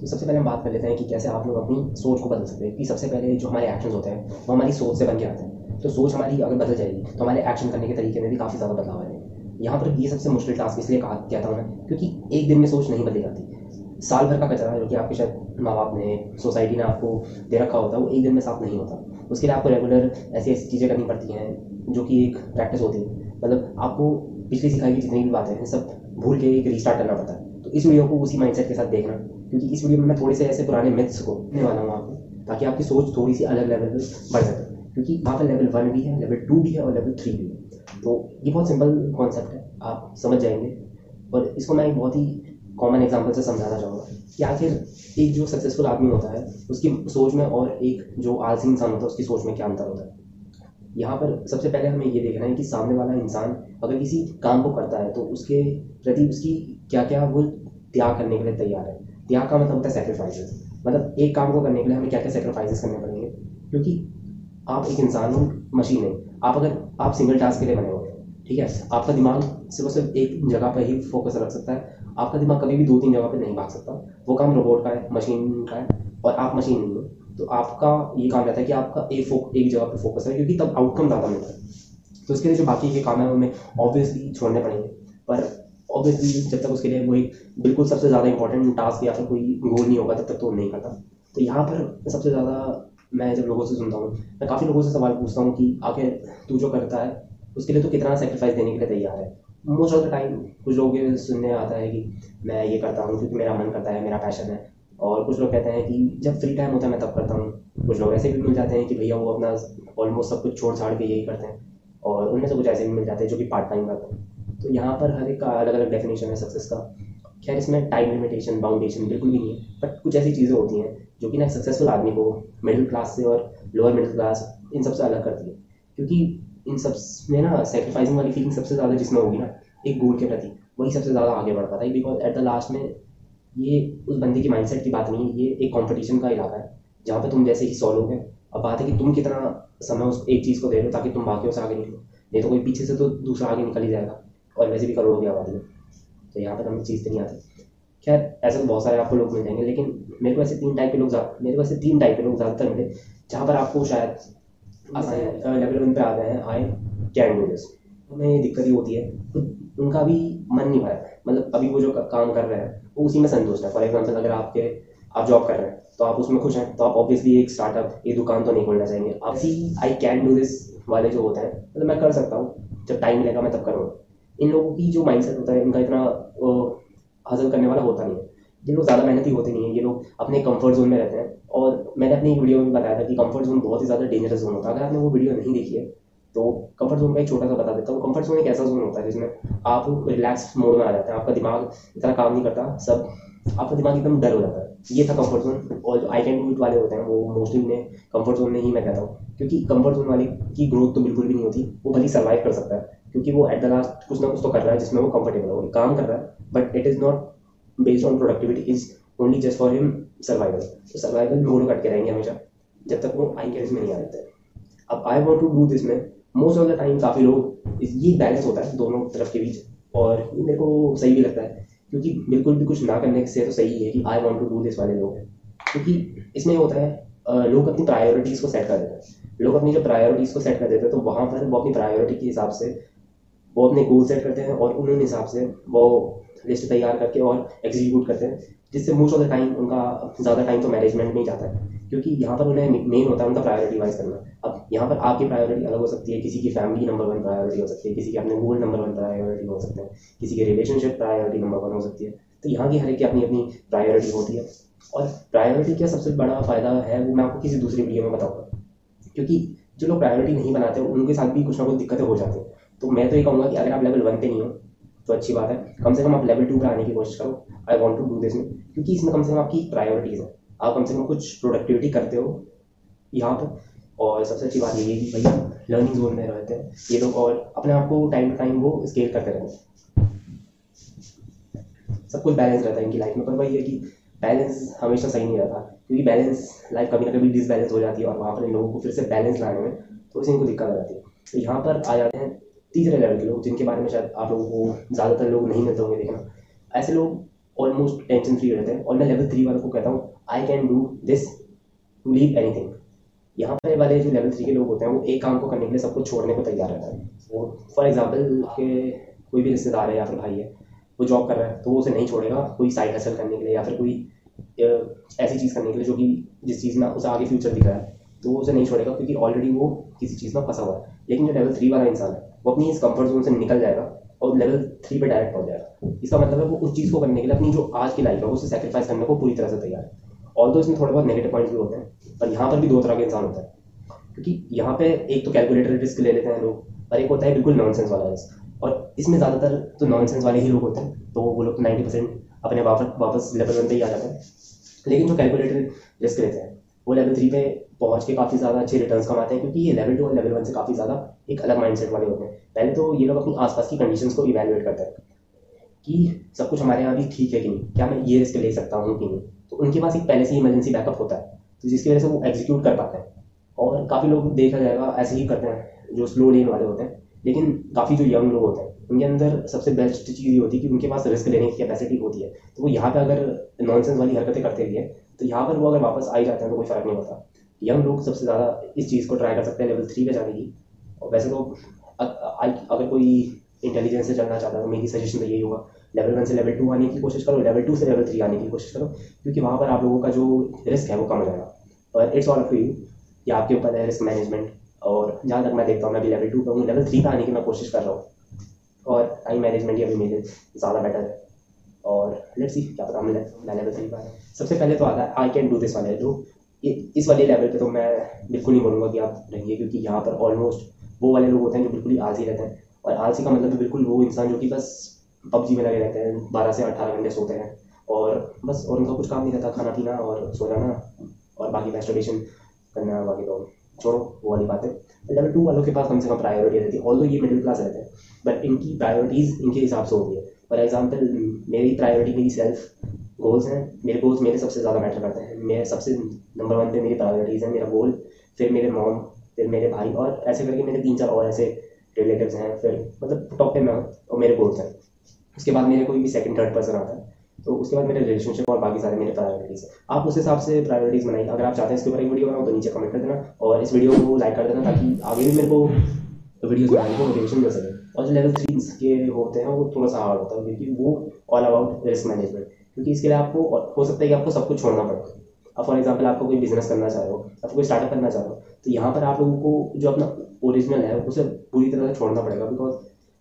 तो सबसे पहले हम बात कर लेते हैं कि कैसे आप लोग अपनी सोच को बदल सकते हैं। कि सबसे पहले जो हमारे एक्शन होते हैं वो हमारी सोच से बन के आते हैं। तो सोच हमारी अगर बदल जाएगी तो हमारे एक्शन करने के तरीके में भी काफ़ी ज़्यादा बदलाव आएगा। यहाँ पर ये सबसे मुश्किल टास्क इसलिए कहता हूँ मैं, क्योंकि एक दिन में सोच नहीं बदली जाती। साल भर का कचरा जो कि आपके शायद माँ बाप ने, सोसाइटी ने आपको दे रखा होता है, वो एक दिन में साफ नहीं होता। उसके लिए आपको रेगुलर ऐसी ऐसी चीज़ें करनी पड़ती हैं जो कि एक प्रैक्टिस होती है। मतलब आपको पिछली सिखाई हुई जितनी भी बातें हैं सब भूल के एक रीस्टार्ट करना पड़ता है। तो इस वीडियो को उसी माइंडसेट के साथ देखना, क्योंकि इस वीडियो में मैं थोड़े से ऐसे पुराने मिथ्स को देने वाला हूँ आपको, ताकि आपकी सोच थोड़ी सी अलग लेवल पर बढ़ सके। क्योंकि वहाँ पर लेवल 1 भी है, लेवल 2 भी है और लेवल 3 भी है। तो ये बहुत सिंपल कॉन्सेप्ट है, आप समझ जाएंगे। और इसको मैं एक बहुत ही कॉमन एग्जाम्पल से समझाना चाहूँगा कि आखिर एक जो सक्सेसफुल आदमी होता है उसकी सोच में और एक जो आलसी इंसान होता है उसकी सोच में क्या अंतर होता है। यहाँ पर सबसे पहले हमें ये देखना है कि सामने वाला इंसान अगर किसी काम को करता है तो उसके प्रति उसकी क्या क्या वो त्याग करने के लिए तैयार है। त्याग का मतलब होता है सेक्रीफाइसेस। मतलब एक काम को करने के लिए हमें क्या क्या सेक्रीफाइसेस करने पड़ेंगे, क्योंकि आप एक इंसान हो, मशीन है। अगर आप सिंगल टास्क के लिए बने होते हैं, ठीक है, आपका दिमाग सिर्फ एक जगह पर ही फोकस रख सकता है। आपका दिमाग कभी भी 2-3 जगह पर नहीं भाग सकता। वो काम रोबोट का है, मशीन का है, और आप मशीन नहीं हो। तो आपका ये काम रहता है कि आपका एक जगह पे फोकस है, क्योंकि तब आउटकम ज़्यादा मिलता है। तो उसके लिए जो बाकी के काम है हमें ऑब्वियसली छोड़ने पड़ेंगे, पर ऑब्वियसली जब तक उसके लिए वो एक बिल्कुल सबसे ज़्यादा इंपॉर्टेंट टास्क या फिर कोई गोल नहीं होगा तब तक तो नहीं करता। तो यहाँ पर सबसे ज़्यादा मैं जब लोगों से सुनता हूँ, मैं काफ़ी लोगों से सवाल पूछता हूँ कि आखिर तू जो करता है उसके लिए तो कितना सेक्रीफाइस देने के लिए तैयार है। मोस्ट ऑफ द टाइम कुछ लोग सुनने आता है कि मैं ये करता हूँ क्योंकि मेरा मन करता है, मेरा पैशन है। और कुछ लोग कहते हैं कि जब फ्री टाइम होता है मैं तब करता हूँ। कुछ लोग ऐसे भी मिल जाते हैं कि भैया वो अपना ऑलमोस्ट सब कुछ छोड़ छाड़ के यही करते हैं। और उनमें से कुछ ऐसे भी मिल जाते हैं जो कि पार्ट टाइम करते हैं। तो यहाँ पर हर एक का अलग अलग डेफिनेशन है सक्सेस का। खैर इसमें टाइम लिमिटेशन, बाउंडेशन बिल्कुल भी नहीं है, बट कुछ ऐसी चीज़ें होती हैं जो कि ना सक्सेसफुल आदमी को मिडिल क्लास से और लोअर मिडिल क्लास इन सबसे अलग करती है। क्योंकि इन सब में ना सेक्रीफाइसिंग वाली फीलिंग सबसे ज़्यादा जिसमें होगी ना एक गोल के प्रति, वही सबसे ज़्यादा आगे बढ़ पाता है। बिकॉज एट द लास्ट में ये उस बंदे की माइंडसेट की बात नहीं है, ये एक कंपटीशन का इलाका है जहाँ पे तुम जैसे ही 100 लोग हैं। अब बात है कि तुम कितना समय उस एक चीज़ को दे रहे हो ताकि तुम बाकियों से आगे निकलो, नहीं तो कोई पीछे से तो दूसरा आगे निकल ही जाएगा। और वैसे भी करोड़ों की आबादी है, तो यहाँ पर हमें चीज़ तो नहीं आती। खैर ऐसे तो बहुत सारे आपको लोग मिल जाएंगे, लेकिन मेरे को ऐसे तीन टाइप के लोग ज़्यादातर मिले जहाँ पर आपको शायद लेवल 1 पे आ गए हैं। आई कैन डू दिस, उन्हें दिक्कत ये होती है उनका भी मन नहीं भरा है। मतलब अभी वो जो काम कर रहे हैं वो उसी में संतुष्ट है। फॉर एग्जाम्पल अगर आप जॉब कर रहे हैं तो आप उसमें खुश हैं, तो आप ऑब्वियसली एक स्टार्टअप, ये दुकान तो नहीं खोलना चाहेंगे। आप see I can do this वाले जो होते हैं, मतलब मैं कर सकता हूँ, जब टाइम मिलेगा मैं तब करूँगा, इन लोगों की जो माइंडसेट होता है इनका इतना हासिल करने वाला होता नहीं है। ये लोग ज़्यादा मेहनती होते नहीं है, ये लोग अपने कंफर्ट जोन में रहते हैं। और मैंने अपनी एक वीडियो में बताया था कि कंफर्ट जोन बहुत ही ज़्यादा डेंजरस जोन होता है। अगर आपने वो वीडियो नहीं देखी है तो कंफर्ट जोन का एक छोटा सा बता देता हूँ। कंफर्ट जोन एक ऐसा जोन होता है जिसमें आप रिलैक्स मोड में आ जाते हैं, आपका दिमाग इतना काम नहीं करता, सब आपका दिमाग एकदम डर हो जाता है। ये था कंफर्ट जोन। और जो आई कैन डू इट वाले होते हैं वो मोस्टली उन्हें कंफर्ट जोन में ही मैं कहता हूँ, क्योंकि कंफर्ट जोन वाले की ग्रोथ तो बिल्कुल भी नहीं होती। वो भले सर्वाइव कर सकता है क्योंकि वो एट द लास्ट कुछ ना कुछ तो कर रहा है जिसमें वो कंफर्टेबल है, वो काम कर रहा है, but it is not based on productivity, is only just for him survival. तो सर्वाइवल लोग कट के रहेंगे हमेशा जब तक वो आई कैन में नहीं आ जाते। अब I want to do this में मोस्ट ऑफ द टाइम काफ़ी लोग ये बैलेंस होता है दोनों तरफ के बीच, और ये मेरे को सही भी लगता है क्योंकि बिल्कुल भी कुछ ना करने से तो सही है कि I want to do this वाले लोग हैं। क्योंकि इसमें होता है लोग अपनी प्रायोरिटीज़ को सेट कर देते हैं। लोग अपनी जो प्रायोरिटीज़ को सेट कर देते हैं तो वहाँ पर वो अपनी प्रायोरिटी के हिसाब से वो अपने गोल सेट करते हैं और उन हिसाब से वो लिस्ट तैयार करके और एग्जीक्यूट करते हैं, जिससे मोस्ट ऑफ द टाइम उनका ज़्यादा टाइम तो मैनेजमेंट में ही जाता है। क्योंकि यहाँ पर उन्हें मेन होता है उनका प्रायोरिटी वाइज करना। अब यहाँ पर आपकी प्रायोरिटी अलग हो सकती है, किसी की फैमिली नंबर 1 प्रायोरिटी हो सकती है, किसी के अपने गोल नंबर 1 प्रायोरिटी हो सकते हैं, किसी की रिलेशनशिप प्रायोरिटी नंबर 1 हो सकती है। तो यहाँ की हर एक की अपनी अपनी प्रायोरिटी होती है। और प्रायोरिटी का सबसे बड़ा फ़ायदा है वो मैं आपको किसी दूसरी वीडियो में बताऊँगा, क्योंकि जो लोग प्रायोरिटी नहीं बनाते उनके साथ भी कुछ ना कुछ दिक्कतें हो जाती हैं। तो मैं तो ये कहूँगा कि अगर आप लेवल 1 पे नहीं हो तो अच्छी बात है, कम से कम आप लेवल 2 पर आने की कोशिश करो I want to do this में, क्योंकि इसमें कम से कम आपकी प्रायोरिटीज़ है, आप कम से कम कुछ प्रोडक्टिविटी करते हो यहाँ पर। और सबसे अच्छी बात ये है कि भैया लर्निंग जोन में रहते हैं ये लोग और अपने आप को टाइम टू टाइम वो स्केल करते रहते हैं। सब कुछ बैलेंस रहता है इनकी लाइफ में, पर वही है कि बैलेंस हमेशा सही नहीं रहता, क्योंकि बैलेंस लाइफ कभी ना कभी डिसबैलेंस हो जाती है और वहाँ पर लोगों को फिर से बैलेंस लाने में थोड़ी सी इनको दिक्कत आ जाती है। तो यहाँ पर आ जाते हैं तीसरे लेवल के लोग, जिनके बारे में शायद आप लोगों को ज़्यादातर लोग नहीं मिलते होंगे देखना। ऐसे लोग ऑलमोस्ट टेंशन फ्री हो जाते हैं। और मैं लेवल 3 वालों को कहता हूँ I can do this to leave anything. यहाँ पर वाले जो लेवल 3 के लोग होते हैं वो एक काम को करने के लिए सबको छोड़ने को तैयार रहता है। वो फॉर एग्जाम्पल के कोई भी रिश्तेदार है या फिर भाई है, वो जॉब कर रहा है तो वो उसे नहीं छोड़ेगा कोई साइड हासिल करने के लिए या फिर कोई ऐसी चीज़ करने के लिए जो कि जिस चीज़ में उसे आगे फ्यूचर दिख रहा है, तो उसे नहीं छोड़ेगा क्योंकि ऑलरेडी वो किसी चीज़ में फंसा हुआ है। लेकिन जो लेवल 3 वाला इंसान है वो अपनी इस कंफर्ट जोन से निकल जाएगा और लेवल 3 पे डायरेक्ट पहुंच जाएगा। इसका मतलब है वो उस चीज़ को करने के लिए अपनी जो आज की लाइफ है उसे सेक्रीफाइस करने को पूरी तरह से तैयार है। और तो इसमें थोड़े बहुत नेगेटिव पॉइंट्स भी होते हैं, पर यहाँ पर भी दो तरह के इंसान होता है क्योंकि यहाँ पे एक तो कैलकुलेटेड रिस्क ले लेते हैं लोग और एक होता है बिल्कुल नॉनसेंस वाला रिस्क। और इसमें ज़्यादातर तो नॉनसेंस वाले ही लोग होते हैं, तो वो लोग 90% अपने वापस लेवल 1 पर ही आ जाते हैं। लेकिन जो कैलकुलेटेड रिस्क लेते हैं वो लेवल 3 पे पहुंच के काफ़ी ज़्यादा अच्छे रिटर्न्स कमाते हैं क्योंकि ये लेवल 2 और लेवल 1 से काफ़ी ज़्यादा एक अलग माइंडसेट वाले होते हैं। पहले तो ये लोग अपनी आसपास की कंडीशंस को इवेलुएट करते हैं कि सब कुछ हमारे यहाँ भी ठीक है कि नहीं, क्या मैं ये रिस्क ले सकता हूँ कि नहीं, तो उनके पास एक पहले से ही इमरजेंसी बैकअप होता है तो जिसकी वजह से वो एग्जीक्यूट कर पाते हैं। और काफ़ी लोग देखा जाएगा ऐसे ही करते हैं जो स्लो लेन वाले होते हैं। लेकिन काफ़ी जो यंग लोग होते हैं उनके अंदर सबसे बेस्ट चीज़ ये होती है कि उनके पास रिस्क लेने की कैपेसिटी होती है, तो वो यहाँ पे अगर नॉनसेंस वाली हरकतें करते हुए तो यहाँ पर वो अगर वापस आ जाते हैं तो कोई फ़र्क नहीं होता। यंग लोग सबसे ज़्यादा इस चीज़ को ट्राई कर सकते हैं लेवल 3 पे जाने की। और वैसे तो अगर कोई इंटेलिजेंस से चलना चाहता है तो मेरी सजेशन तो यही होगा लेवल 1 से लेवल 2 आने की कोशिश करो, लेवल 2 से लेवल 3 आने की कोशिश करो क्योंकि वहाँ पर आप लोगों का जो रिस्क है वो कम हो जाएगा। पर it's all up to you, ये आपके ऊपर है रिस्क मैनेजमेंट। और जहाँ तक मैं देखता हूँ मैं भी लेवल 2 पर हूँ, लेवल 3 पर आने की मैं कोशिश कर रहा हूँ और टाइम मैनेजमेंट ये भी मेरे ज़्यादा बेटर है। और लेट्स सी क्या पता मैं लेवल 3 पर। सबसे पहले तो आता है आई कैन डू दिस वाले, जो इस वाले लेवल पे तो मैं बिल्कुल नहीं बोलूँगा कि आप रहिए क्योंकि यहाँ पर ऑलमोस्ट वो वाले लोग होते हैं जो बिल्कुल ही आलसी रहते हैं। और आलसी का मतलब बिल्कुल वो इंसान जो कि बस पबजी में लगे रहते हैं, 12 से 18 घंटे सोते हैं और बस, और उनका कुछ काम नहीं रहता, खाना पीना और सो जाना और बाकी मैस्टरबेशन करना बाकी तो छोड़ो वो वाली बात है। लेवल 2 वालों के पास कम से कम प्रायोरिटी रहती है, ऑल्दो ये मिडिल क्लास रहते हैं बट इनकी प्रायोरिटीज़ इनके हिसाब से होती है। फॉर एग्जाम्पल मेरी प्रायोरिटी मेरी सेल्फ गोल्स हैं, मेरे गोल्स मेरे सबसे ज़्यादा मैटर करते हैं, मेरे सबसे नंबर 1 पे मेरी प्रायोरिटीज़ है मेरा गोल, फिर मेरे मॉम, फिर मेरे भाई और ऐसे करके मेरे 3-4 और ऐसे रिलेटिव्स हैं, फिर मतलब टॉप पे मैं और मेरे गोल्स हैं। उसके बाद मेरे कोई भी सेकंड 3rd पर्सन आता है, तो उसके बाद मेरे रिलेशनशिप और बाकी सारे मेरे प्रायोरिटीज़ हैं। आप उस हिसाब से प्रायोरिटीज़ बनाइए। अगर आप चाहते हैं इसके ऊपर एक वीडियो बनाओ तो नीचे कमेंट कर देना और इस वीडियो को लाइक कर देना ताकि आगे भी मेरे को वीडियोज़ बनाने को मोटिवेशन मिल सके। और जो लेवल 3 के होते हैं वो थोड़ा सा हार्ड होता है क्योंकि वो ऑल अबाउट रिस्क मैनेजमेंट, क्योंकि इसके लिए आपको हो सकता है कि आपको सब कुछ छोड़ना पड़े। अब फॉर एग्जांपल आपको कोई बिजनेस करना चाह रहे हो, आपको कोई स्टार्टअप करना चाह रहे हो तो यहाँ पर आप लोगों को जो अपना ओरिजिनल है उसे पूरी तरह से छोड़ना पड़ेगा बिकॉज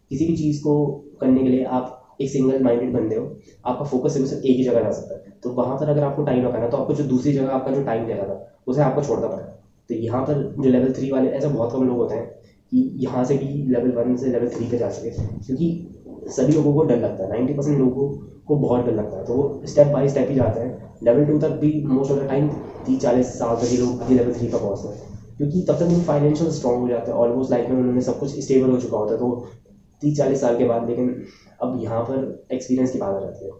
किसी भी चीज़ को करने के लिए आप एक सिंगल माइंडेड बंदे हो, आपका फोकस सिर्फ एक ही जगह जा सकता है। तो वहाँ पर अगर आपको टाइम लगाना तो आपको जो दूसरी जगह आपका जो टाइम लगेगा उसे आपको छोड़ना पड़ेगा। तो यहाँ पर जो लेवल 3 वाले ऐसे बहुत कम लोग होते हैं कि यहाँ से भी लेवल 1 से लेवल 3 पे जा सके क्योंकि सभी लोगों को डर लगता है, 90% लोगों को बहुत डर लगता है तो वो स्टेप बाय स्टेप ही जाते हैं। लेवल 2 तक भी मोस्ट ऑफ द टाइम 30-40 साल तक ही लोग लेवल 3 पर पहुँचते हैं क्योंकि तब तक वो फाइनेंशियल स्ट्रॉन्ग हो जाते हैं, ऑलमोस्ट लाइफ में उन्होंने सब कुछ स्टेबल हो चुका होता है तो 30-40 साल के बाद। लेकिन अब यहाँ पर एक्सपीरियंस की बात आ जाती है,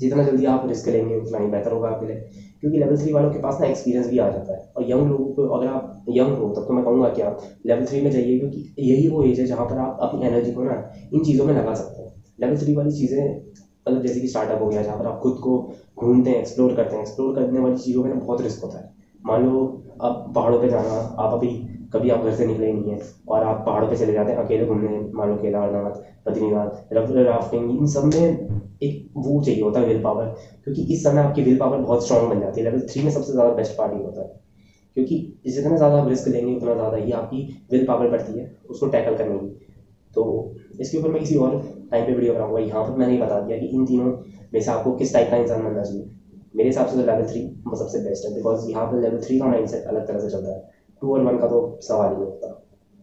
जितना जल्दी आप रिस्क लेंगे उतना ही बेहतर होगा आपके लिए क्योंकि लेवल 3 वालों के पास ना एक्सपीरियंस भी आ जाता है। और यंग लोगों को अगर आप यंग हो तब तो मैं कहूँगा कि आप लेवल 3 में जाइए क्योंकि यही वो एज है जहाँ पर आप अपनी एनर्जी को ना इन चीज़ों में लगा सकते हैं। लेवल 3 वाली चीज़ें मतलब जैसे कि स्टार्टअप हो गया जहाँ पर आप खुद को घूमते हैं, एक्सप्लोर करते हैं। एक्सप्लोर करने वाली चीज़ों में ना बहुत रिस्क होता है। मान लो आप पहाड़ों पर जाना, आप अभी कभी आप घर से निकले ही नहीं है और आप पहाड़ों पे चले जाते हैं अकेले घूमने, मान लो केदारनाथ, बद्रीनाथ, राफ्टिंग, इन सब में एक वो चाहिए होता है विल पावर क्योंकि इस समय आपकी विल पावर बहुत स्ट्रांग बन जाती है। लेवल 3 में सबसे ज़्यादा बेस्ट पार्ट ये होता है क्योंकि जितना ज़्यादा आप रिस्क लेंगे उतना ज़्यादा ही आपकी विल पावर बढ़ती है उसको टैकल करने की। तो इसके ऊपर मैं किसी और टाइम पे वीडियो बनाऊंगा। यहाँ पर मैंने बता दिया कि इन तीनों में से आपको किस टाइप का इंसान बनना चाहिए। मेरे हिसाब से तो लेवल 3 सबसे बेस्ट है बिकॉज यहाँ पर लेवल 3 का माइंड सेट अलग तरह से चलता है, 2 और 1 का तो सवाल ही होता।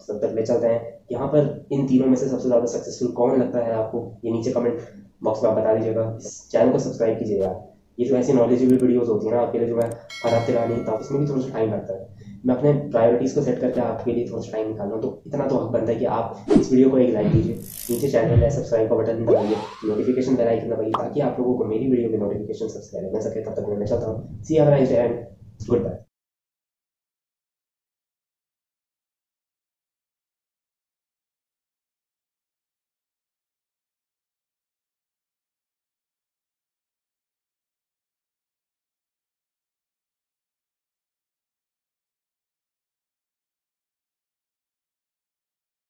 सब तक ले चलते हैं। यहाँ पर इन तीनों में से सबसे ज़्यादा सक्सेसफुल कौन लगता है आपको, ये नीचे कमेंट बॉक्स में आप बता दीजिएगा। इस चैनल को सब्सक्राइब कीजिएगा। ये जो ऐसी नॉलेजेबल वीडियोस होती है ना आपके लिए जो मैं हर हफ्ते लाने देता हूँ उसमें भी थोड़ा सा टाइम लगता है। मैं अपने प्रायोरिटीज़ को सेट करके आपके लिए थोड़ा सा टाइम निकाल रहा हूँ तो इतना तो हक बनता है कि आप इस वीडियो को एक लाइक दीजिए, नीचे चैनल है सब्सक्राइब का बटन दबाइए, नोटिफिकेशन बेल आइकन दबाइए ताकि आप लोगों को मेरी वीडियो की नोटिफिकेशन सबसे पहले मिल सके। तब तक मैं चलता हूँ। See you, have a nice day and good bye.